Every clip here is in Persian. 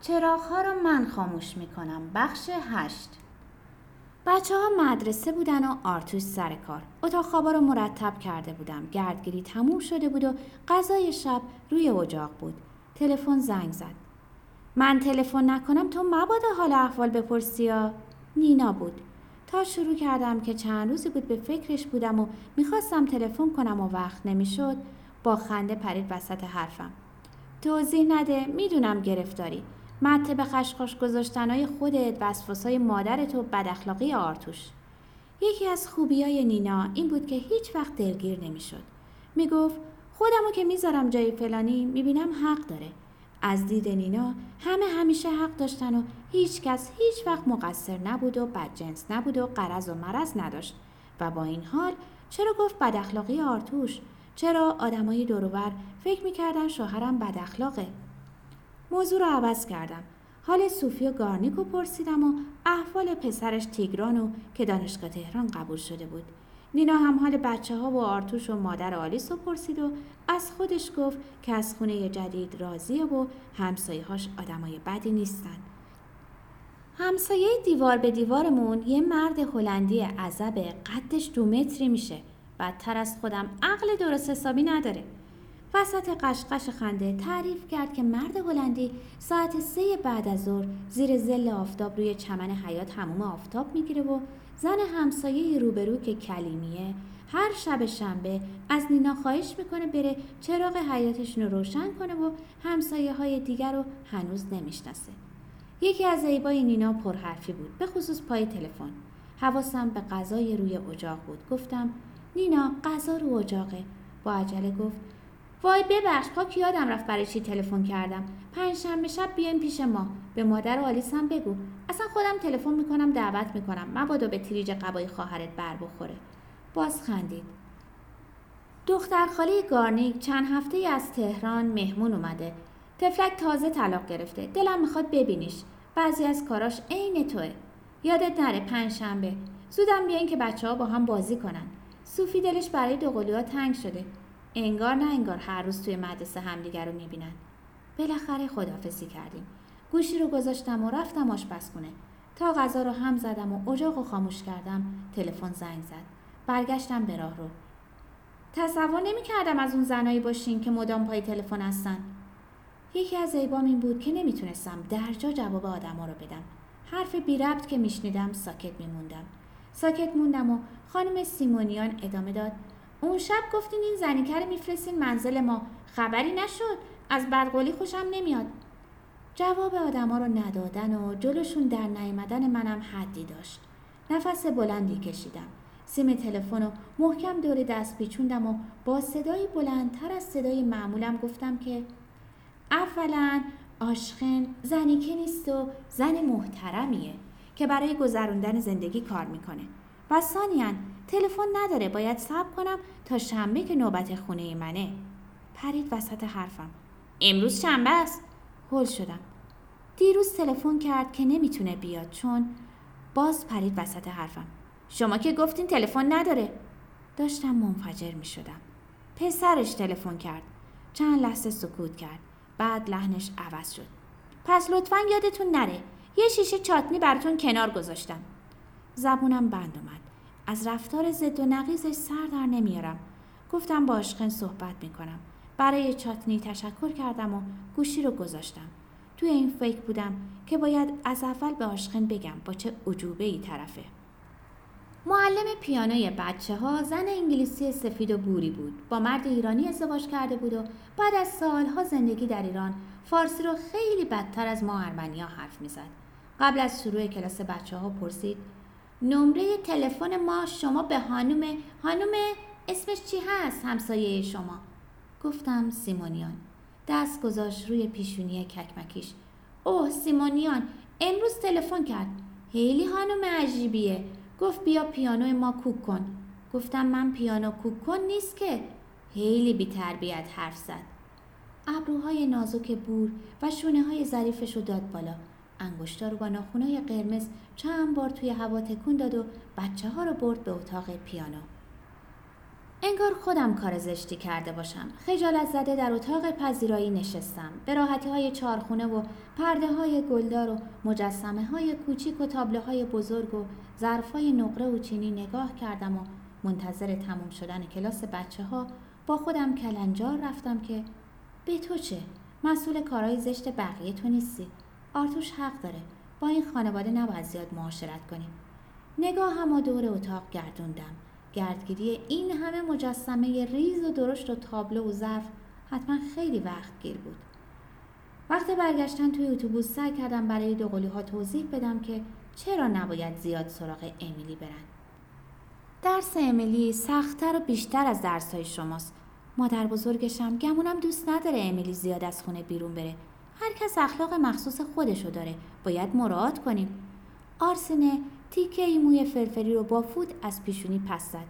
چراغ‌ها را من خاموش می‌کنم. بخش 8. بچه‌ها مدرسه بودن و آرتوش سر کار. اتاق خوابا رو مرتب کرده بودم. گردگیری تموم شده بود و غذای شب روی اجاق بود. تلفن زنگ زد. من تلفن نکنم تو مبادا حال احوال بپرسیا. نینا بود. تا شروع کردم که چند روزی بود به فکرش بودم و می‌خواستم تلفن کنم و وقت نمی‌شد، با خنده پرید وسط حرفم. توضیح نده، میدونم گرفتاری. مت به خشخاش گذاشتنای خودت، وسوسه‌های مادرت و بداخلاقی آرتوش. یکی از خوبیای نینا این بود که هیچ وقت دلگیر نمی‌شد. میگفت خودمو که میذارم جای فلانی میبینم حق داره. از دید نینا همه همیشه حق داشتن و هیچ کس هیچ وقت مقصر نبود و بدجنس نبود و غرض و مرض نداشت. و با این حال چرا گفت بداخلاقی آرتوش؟ چرا آدمای دور و بر فکر می‌کردن شوهرم بداخلاقه؟ موضوع رو عوض کردم. حال صوفی و گارنیک رو پرسیدم و احوال پسرش تیگرانو که دانشگاه تهران قبول شده بود. نینا هم حال بچه‌ها و آرتوش و مادر آلیس رو پرسید و از خودش گفت که از خونه جدید راضیه و همسایه‌هاش آدمای بدی نیستن. همسایه دیوار به دیوارمون یه مرد هلندی عزب قدش 2 متری میشه. بدتر از خودم عقل درست حسابی نداره. وسط قشقش خنده تعریف کرد که مرد هلندی ساعت 3 بعد از ظهر زیر ظل آفتاب روی چمن حیاط حموم آفتاب میگیره و زن همسایه روبرو که کلیمیه هر شب شنبه از نینا خواهش میکنه بره چراغ حیاطشون رو روشن کنه و همسایه های دیگر رو هنوز نمیشناسه. یکی از عیبای نینا پرحرفی بود، به خصوص پای تلفن. حواسم به غذای روی اجاق بود. گفتم نینا غذا رو اجاقه. با عجله گفت وای ببخش پاک یادم رفت برای چی تلفن کردم. 5 شنبه شب بیاین پیش ما. به مادر آلیس هم بگو. اصلا خودم تلفن میکنم دعوت میکنم. مبادا به تریج قبای خواهرت بر بخوره. باز خندید. دختر خاله گارنیک چند هفته از تهران مهمون اومده. تفلک تازه طلاق گرفته. دلم میخواد ببینیش. بعضی از کاراش عین توئه. یادت نره 5 شنبه. زودم بیاین که بچه‌ها با هم بازی کنن. صوفی دلش برای دوقلوها تنگ شده. انگار نه انگار هر روز توی مدرسه همدیگر رو میبینن. بالاخره خداحافظی کردیم. گوشی رو گذاشتم و رفتم آشپزخونه. تا غذا رو هم زدم و اجاق رو خاموش کردم، تلفن زنگ زد. برگشتم به راه رو. تصور نمی‌کردم از اون زنایی باشین که مدام پای تلفن هستن. یکی از عیبام این بود که نمیتونستم درجا جواب آدما رو بدم. حرف بی ربط که میشنیدم ساکت میموندم. ساکت موندم و خانم سیمونیان ادامه داد. اون شب گفتین این زنیکر میفرستین منزل ما، خبری نشد. از بدقولی خوشم نمیاد. جواب آدما رو ندادن و جلوشون در نیامدن منم حدی داشت. نفس بلندی کشیدم. سیم تلفن رو محکم دور دست پیچوندم و با صدایی بلندتر از صدای معمولم گفتم که اولا آشخن زنیکه نیست و زن محترمیه که برای گذروندن زندگی کار میکنه. و ثانیاً تلفن نداره، باید صبر کنم تا شنبه که نوبت خونه منه. پرید وسط حرفم. امروز شنبه است. هول شدم. دیروز تلفن کرد که نمیتونه بیاد چون. باز پرید وسط حرفم. شما که گفتین تلفن نداره. داشتم منفجر میشدم. پسرش تلفن کرد. چند لحظه سکوت کرد. بعد لحنش عوض شد. پس لطفاً یادتون نره یه شیشه چاتنی براتون کنار گذاشتم. زبونم بند اومد. از رفتار زد و نقیزش سر در نمیارم. گفتم با عشقن صحبت میکنم. برای چاتنی تشکر کردم و گوشی رو گذاشتم. توی این فکر بودم که باید از اول به عشقن بگم با چه عجوبه‌ای طرفه. معلم پیانوی بچه‌ها زن انگلیسی سفید و بوری بود. با مرد ایرانی ازدواج کرده بود و بعد از سالها زندگی در ایران فارسی رو خیلی بدتر از ما ارمنی‌ها حرف میزد. قبل از شروع کلاس بچه‌ها پرسید نمره تلفن ما شما به خانم اسمش چی هست همسایه شما؟ گفتم سیمونیان. دست گذاشت روی پیشونی ککمکیش. اوه سیمونیان امروز تلفن کرد. خیلی خانم عجیبیه. گفت بیا پیانو ما کوک کن. گفتم من پیانو کوک کن نیست که. خیلی بی تربیت حرف زد. ابروهای نازک بور و شونه‌های ظریفش رو داد بالا. انگشتار رو با ناخن‌های قرمز چند بار توی هوا تکون داد و بچه‌ها رو برد به اتاق پیانو. انگار خودم کار زشتی کرده باشم. خجالت زده در اتاق پذیرایی نشستم. به راحتی‌های چارخونه و پرده‌های گلدار و مجسمه‌های کوچیک و تابلوهای بزرگ و ظرف‌های نقره و چینی نگاه کردم و منتظر تموم شدن کلاس بچه‌ها با خودم کلنجار رفتم که به تو چه؟ مسئول کارهای زشت بقیه تو نیستی. آرتوش حق داره. با این خانواده نباید زیاد معاشرت کنیم. نگاهم و دور اتاق گردوندم. گردگیری این همه مجسمه ریز و درشت و تابلو و ظرف حتما خیلی وقت گیر بود. وقت برگشتن توی اتوبوس سعی کردم برای دوقلوها توضیح بدم که چرا نباید زیاد سراغ امیلی برن. درس امیلی سخت‌تر و بیشتر از درس‌های شماست. مادر بزرگشم گمونم دوست نداره امیلی زیاد از خونه بیرون بره. هر کس اخلاق مخصوص خودشو داره. باید مراعات کنیم. آرسینه تیکه‌ای موی فرفری رو با فود از پیشونی پس زد.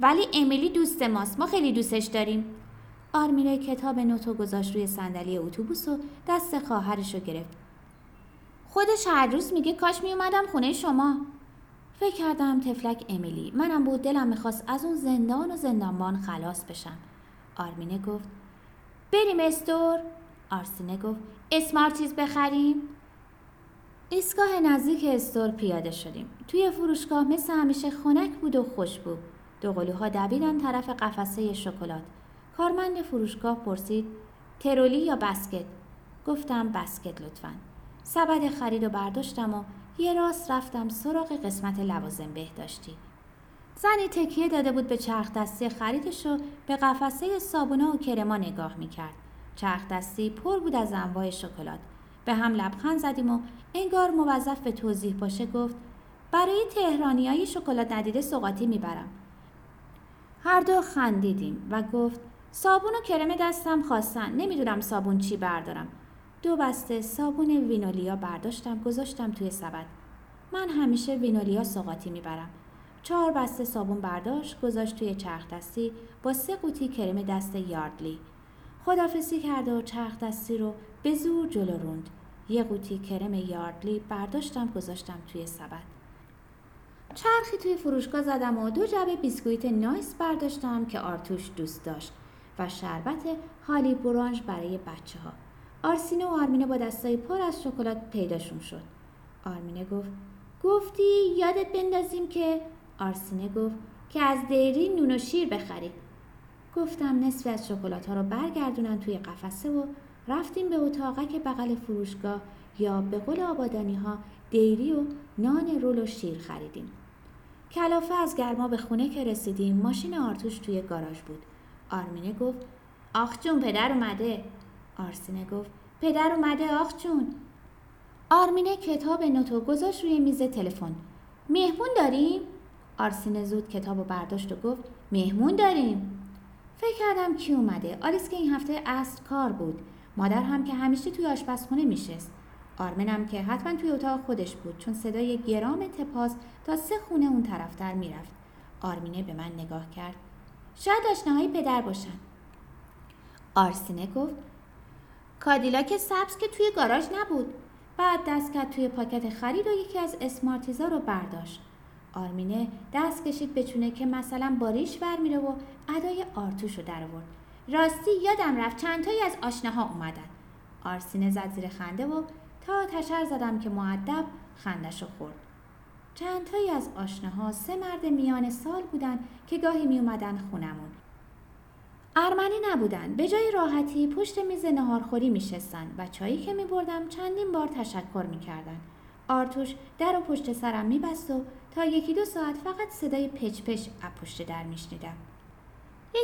ولی امیلی دوست ماست. ما خیلی دوستش داریم. آرمین کتاب نوتو گذاشت روی صندلی اتوبوس و دست خواهرش رو گرفت. خودش هر روز میگه کاش میومدم خونه شما. فکر کردم تفلک امیلی. منم بود دلم میخواست از اون زندان و زندانبان خلاص بشم. آرمین گفت بریم استور. آرسینه گفت اسمارتیز بخریم. ایستگاه نزدیک استور پیاده شدیم. توی فروشگاه مثل همیشه خنک بود و خوش بود. دوقلوها دویدن طرف قفسه شکلات. کارمند فروشگاه پرسید ترولی یا بسکت؟ گفتم بسکت لطفاً. سبد خرید رو برداشتم و یه راست رفتم سراغ قسمت لوازم بهداشتی. زنی تکیه داده بود به چرخ دستی خریدش و به قفسه صابونا و کرما نگاه می‌کرد. چرخ دستی پر بود از انواع شکلات. به هم لبخند زدیم و انگار موظف به توضیح باشه گفت برای تهرانیای شکلات ندیده سوغاتی میبرم. هر دو خندیدیم و گفت صابون و کرم دستم خواستن. نمیدونم صابون چی بردارم. 2 بسته صابون وینولیا برداشتم گذاشتم توی سبد. من همیشه وینولیا سوغاتی میبرم. 4 بسته صابون برداشت گذاشت توی چرخ دستی با 3 قوطی کرم دست یاردلی. خدافزی کرد و چرخ دستی رو به زور جلو روند. 1 قوطی کرم یاردلی برداشتم گذاشتم توی سبد. چرخی توی فروشگاه زدم و 2 جعبه بیسکویت نایس برداشتم که آرتوش دوست داشت و شربت هالی برانج برای بچه ها. آرسینه و آرمینه با دستای پر از شکلات پیداشون شد. آرمینه گفت گفتی یادت بندازیم که؟ آرسینه گفت که از دیری نون و شیر بخرید. گفتم نصفی از شکلات ها رو برگردونن توی قفسه و رفتیم به اتاقه که بغل فروشگاه یا به قول آبادانی ها دیری و نان رول و شیر خریدیم. کلافه از گرما به خونه که رسیدیم ماشین آرتوش توی گاراژ بود. آرمینه گفت آخ جون پدر اومده. آرسینه گفت پدر اومده آخ جون. آرمینه کتاب نوتو گذاشت روی میز تلفن. مهمون داریم؟ آرسینه زود کتابو برداشت و گفت مهمون داریم. فکر کردم کی اومده. آلیس که این هفته عصر کار بود. مادر هم که همیشه توی آشپزخونه میشست. آرمن هم که حتما توی اتاق خودش بود چون صدای گرام تپاس تا 3 خونه اون طرفتر میرفت. آرمینه به من نگاه کرد. شاید آشناهای پدر باشن. آرسینه گفت کادیلاک سبز که توی گاراژ نبود. بعد دست کرد توی پاکت خرید و یکی از اسمارتیزا رو برداشت. آرمینه دست کشید به چونه که مثلا باریش ور میره و ادای آرتوش رو در آورد. راستی یادم رفت چند تایی از آشناها اومدن. آرسینه زد زیر خنده و تا تشر زدم که مؤدب خنده‌شو خورد. چند تایی از آشناها 3 مرد میان سال بودن که گاهی می اومدن خونمون. ارمنی نبودن. به جای راحتی پشت میز ناهارخوری میشستن و چایی که میبردم چندین بار تشکر میکردن. آرتوش در و پشت سرم میبست و تا 1-2 ساعت فقط صدای پچ پچ از پشت در میشنیدم.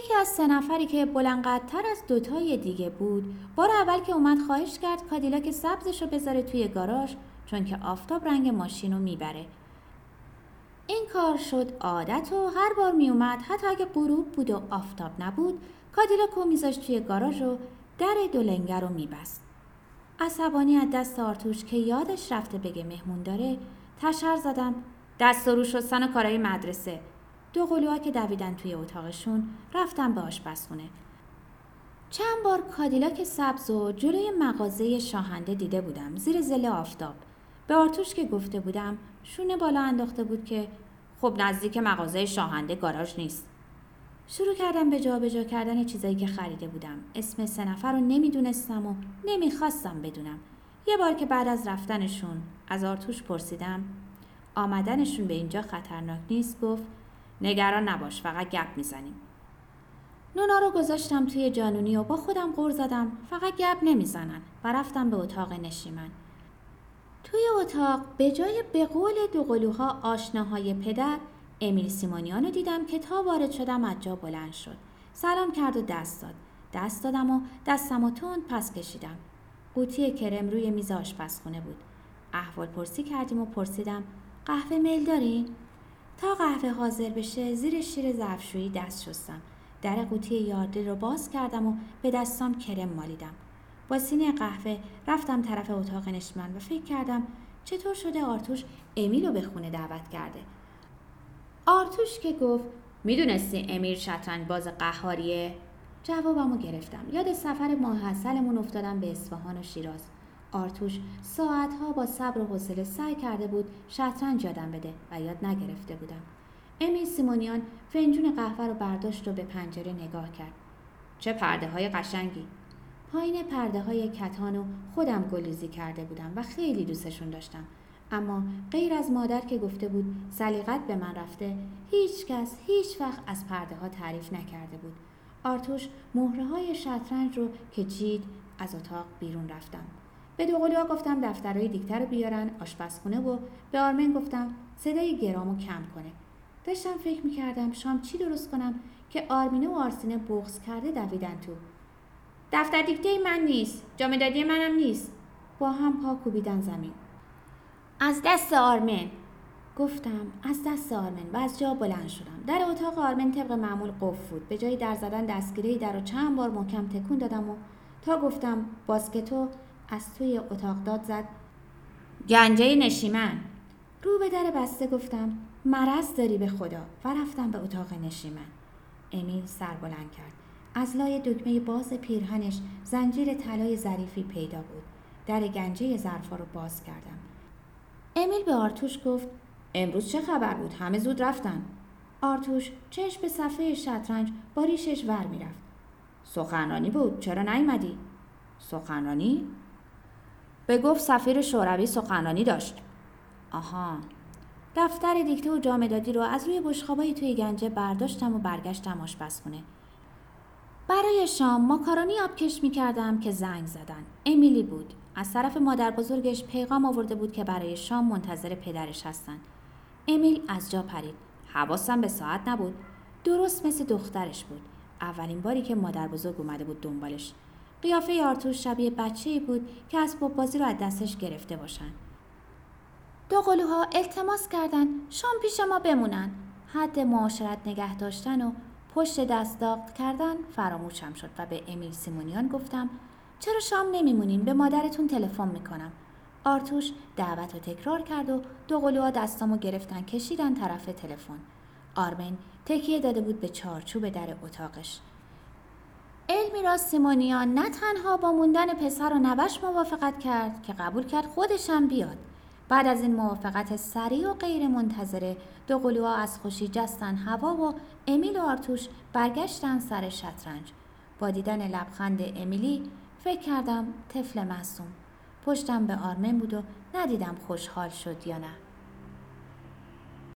یکی از 3 نفری که بلندقدتر از 2 تای دیگه بود، بار اول که اومد خواهش کرد کادیلاک سبزشو بذاره توی گاراژ چون که آفتاب رنگ ماشینو میبره. این کار شد عادت و هر بار میومد حتی اگه غروب بود و آفتاب نبود، کادیلاکو میذاشت توی گاراژ و در دولنگر رو میبست. عصبانی از دست آرتوش که یادش رفته بگه مهمون داره، تشر زدم دست و رو شستن و کارهای مدرسه. دوقلوها که دویدن توی اتاقشون رفتن به آشپزخونه. چند بار کادیلاک سبز و جلوی مغازه شاهنده دیده بودم زیر ظل آفتاب. به آرتوش که گفته بودم شونه بالا انداخته بود که خب نزدیک مغازه شاهنده گاراژ نیست. شروع کردم به جابجا کردن چیزایی که خریده بودم. اسم سه نفر رو نمیدونستم و نمیخواستم بدونم. یه بار که بعد از رفتنشون از آرتوش پرسیدم آمدنشون به اینجا خطرناک نیست، گفت نگران نباش، فقط گپ میزنیم. نونا رو گذاشتم توی جانونی و با خودم غر زدم فقط گپ نمیزنن و رفتم به اتاق نشیمن. توی اتاق به جای به قول دوقلوها آشناهای پدر، امیل سیمونیان رو دیدم که تا وارد شدم از جا بلند شد. سلام کرد و دست داد. دست دادم و دستم رو تند پس کشیدم. قوطی کرم روی میز آشپزخونه بود. احوال پرسی کردیم و پرسیدم قهوه میل دارین؟ تا قهوه حاضر بشه زیر شیر ظرفشویی دست شستم. در قوطی یاردل رو باز کردم و به دستام کرم مالیدم. با سینه قهوه رفتم طرف اتاق نشیمن و فکر کردم چطور شده آرتوش امیل رو به خونه دعوت کرده. آرتوش که گفت میدونستی امیر شطرنج باز قهاریه، جوابمو گرفتم. یاد سفر ماحصلمون افتادم به اصفهان و شیراز. آرتوش ساعتها با صبر و حوصله سعی کرده بود شطرنج یادم بده و یاد نگرفته بودم. امیل سیمونیان فنجون قهوه رو برداشت و به پنجره نگاه کرد. چه پرده های قشنگی. پایین پرده های کتانو خودم گلوزی کرده بودم و خیلی دوستشون داشتم. اما غیر از مادر که گفته بود سلیقت به من رفته، هیچ کس هیچ وقت از پرده ها تعریف نکرده بود. آرتوش مهره های شطرنج رو که چید از اتاق بیرون رفتم. به دوقلوها گفتم دفترهای دیکته رو بیارن آشپزخونه و به آرمین گفتم صدای گرامو کم کنه. داشتم فکر میکردم شام چی درست کنم که آرمینه و آرسینه بغض کرده دویدن تو. دفتر دیکته من نیست، جام دادی منم نیست. با هم پا کوبیدن زمین. از دست آرمین، گفتم از دست آرمین و از جا بلند شدم. در اتاق آرمین طبق معمول قفل بود. به جای در زدن دستگیره در رو چند بار محکم تکون دادم و تا گفتم باسکتو از توی اتاق داد زد گنجه نشیمن. رو به در بسته گفتم مرض داری به خدا و رفتم به اتاق نشیمن. امیل سر بلند کرد. از لای دکمه باز پیرهنش زنجیر طلای ظریفی پیدا بود. در گنجه ظرفا رو باز کردم. امیل به آرتوش گفت امروز چه خبر بود؟ همه زود رفتن. آرتوش چشم به صفحه شطرنج با ریشش ور می رفت. سخنرانی بود، چرا نیومدی؟ سخنرانی؟ به گفت سفیر شوروی سخنرانی داشت. آها. دفتر دیکته و جام دادی رو از روی بشقابای توی گنجه برداشتم و برگشتم آشپزخونه. برای شام ماکارونی آبکش می کردم که زنگ زدن. امیلی بود. از طرف مادر بزرگش پیغام آورده بود که برای شام منتظر پدرش هستن. امیل از جا پرید. حواسم به ساعت نبود. درست مثل دخترش بود. اولین باری که مادر بزرگ اومده بود دنبالش. قیافه آرتوش شبیه بچه‌ای بود که اسباب بازی رو از دستش گرفته باشن. دوقلوها التماس کردن شام پیش ما بمونن. حد معاشرت نگه داشتن و پشت دست داغ کردن فراموشم شد و به امیل سیمونیان گفتم چرا شام نمیمونیم؟ به مادرتون تلفن میکنم. آرتوش دعوت رو تکرار کرد و دوقلوها دستامو گرفتن کشیدن طرف تلفن. آرمین تکیه داده بود به چارچوب در اتاقش. المیرا سیمونیان نه تنها با موندن پسر و نوش موافقت کرد که قبول کرد خودشم بیاد. بعد از این موافقت سریع و غیر منتظره دوقلوها از خوشی جستن هوا و امیل و آرتوش برگشتن سر شطرنج. با دیدن لبخند امیلی فکر کردم طفل معصوم. پشتم به آرمن بود و ندیدم خوشحال شد یا نه.